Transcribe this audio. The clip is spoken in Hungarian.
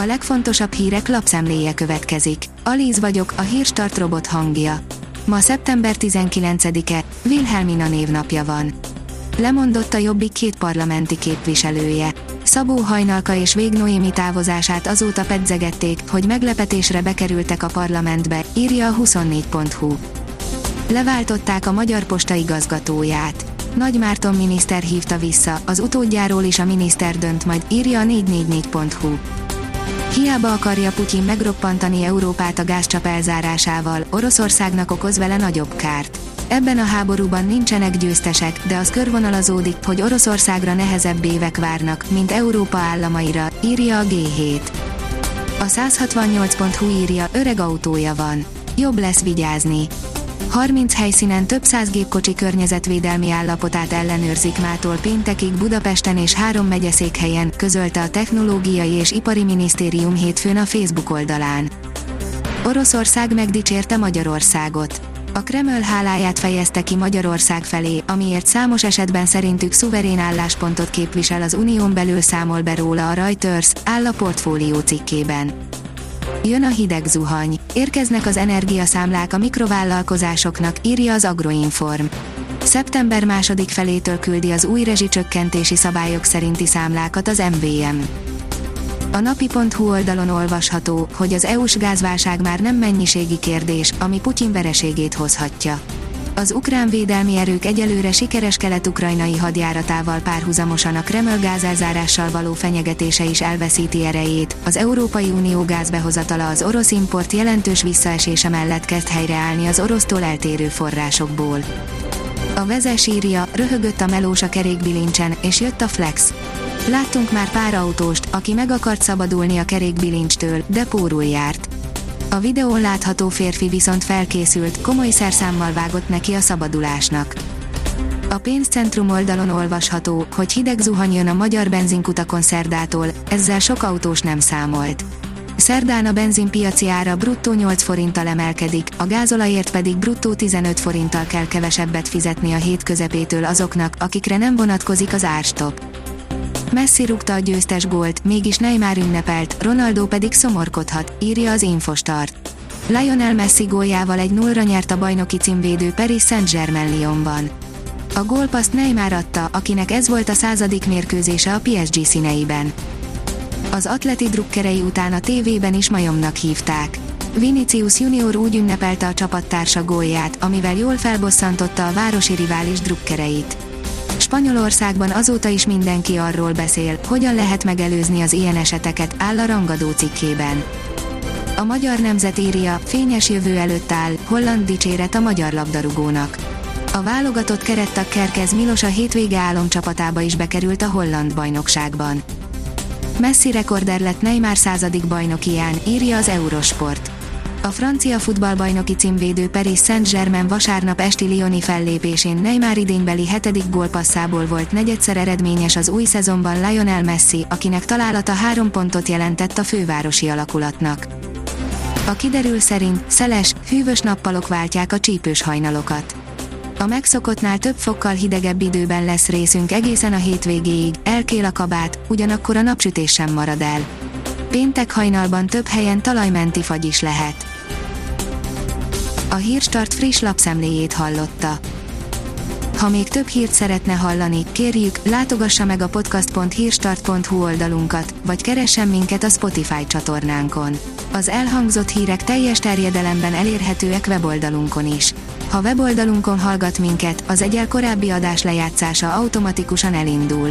a legfontosabb hírek lapszemléje következik. Alíz vagyok, a Hirstart robot hangja. Ma szeptember 19-e, Wilhelmina névnapja van. Lemondott a Jobbik két parlamenti képviselője. Szabó Hajnalka és Végh Noémi távozását azóta pedzegették, hogy meglepetésre bekerültek a parlamentbe, írja a 24.hu. Leváltották a Magyar Posta igazgatóját. Nagy Márton miniszter hívta vissza, az utódjáról is a miniszter dönt majd, írja a 444.hu. Hiába akarja Putyin megroppantani Európát a gázcsap elzárásával, Oroszországnak okoz vele nagyobb kárt. Ebben a háborúban nincsenek győztesek, de az körvonalazódik, hogy Oroszországra nehezebb évek várnak, mint Európa államaira, írja a G7. A 168.hu írja, öreg autója van. Jobb lesz vigyázni. 30 helyszínen több száz gépkocsi környezetvédelmi állapotát ellenőrzik mától péntekig Budapesten és 3 megyeszékhelyen, közölte a Technológiai és Ipari Minisztérium hétfőn a Facebook oldalán. Oroszország megdicsérte Magyarországot. A Kreml háláját fejezte ki Magyarország felé, amiért számos esetben szerintük szuverén álláspontot képvisel az unión belül, számol be róla a Reuters, áll a Portfólió cikkében. Jön a hideg zuhany. Érkeznek az energiaszámlák a mikrovállalkozásoknak, írja az Agroinform. Szeptember második felétől küldi az új rezsicsökkentési szabályok szerinti számlákat az MVM. A napi.hu oldalon olvasható, hogy az EU-s gázválság már nem mennyiségi kérdés, ami Putyin vereségét hozhatja. Az ukrán védelmi erők egyelőre sikeres kelet-ukrajnai hadjáratával párhuzamosan a Kreml gázelzárással való fenyegetése is elveszíti erejét, az Európai Unió gázbehozatala az orosz import jelentős visszaesése mellett kezd helyreállni az orosztól eltérő forrásokból. A Vezes írja, röhögött a melós a kerékbilincsen, és jött a flex. Láttunk már pár autóst, aki meg akart szabadulni a kerékbilincstől, de pórul járt. A videón látható férfi viszont felkészült, komoly szerszámmal vágott neki a szabadulásnak. A pénzcentrum oldalon olvasható, hogy hideg zuhany jön a magyar benzinkutakon szerdától, ezzel sok autós nem számolt. Szerdán a benzinpiaci ára bruttó 8 forinttal emelkedik, a gázolajért pedig bruttó 15 forinttal kell kevesebbet fizetni a hét közepétől azoknak, akikre nem vonatkozik az árstopp. Messi rúgta a győztes gólt, mégis Neymar ünnepelt, Ronaldo pedig szomorkodhat, írja az Infostart. Lionel Messi góljával 1-0-ra nyert a bajnoki címvédő Paris Saint-Germain Lyonban. A gólpaszt Neymar adta, akinek ez volt a 100. mérkőzése a PSG színeiben. Az Atleti drukkerei után a tévében is majomnak hívták. Vinicius Junior úgy ünnepelte a csapattársa gólját, amivel jól felbosszantotta a városi rivális drukkereit. Spanyolországban azóta is mindenki arról beszél, hogyan lehet megelőzni az ilyen eseteket, áll a rangadó cikkében. A Magyar Nemzet írja, fényes jövő előtt áll, Holland dicséret a magyar labdarúgónak. A válogatott kerettag Kerkez Milos a hétvége álomcsapatába is bekerült a holland bajnokságban. Messi rekorder lett Neymar 100. bajnokián, írja az Eurosport. A francia futballbajnoki címvédő Paris Saint-Germain vasárnap esti Lyoni fellépésén Neymar idénybeli 7. gólpasszából volt negyedszer eredményes az új szezonban Lionel Messi, akinek találata 3 pontot jelentett a fővárosi alakulatnak. A kiderül szerint szeles, hűvös nappalok váltják a csípős hajnalokat. A megszokottnál több fokkal hidegebb időben lesz részünk egészen a hétvégéig, elkél a kabát, ugyanakkor a napsütés sem marad el. Péntek hajnalban több helyen talajmenti fagy is lehet. A Hírstart friss lapszemléjét hallotta. Ha még több hírt szeretne hallani, kérjük, látogassa meg a podcast.hírstart.hu oldalunkat, vagy keressen minket a Spotify csatornánkon. Az elhangzott hírek teljes terjedelemben elérhetőek weboldalunkon is. Ha weboldalunkon hallgat minket, az egyel korábbi adás lejátszása automatikusan elindul.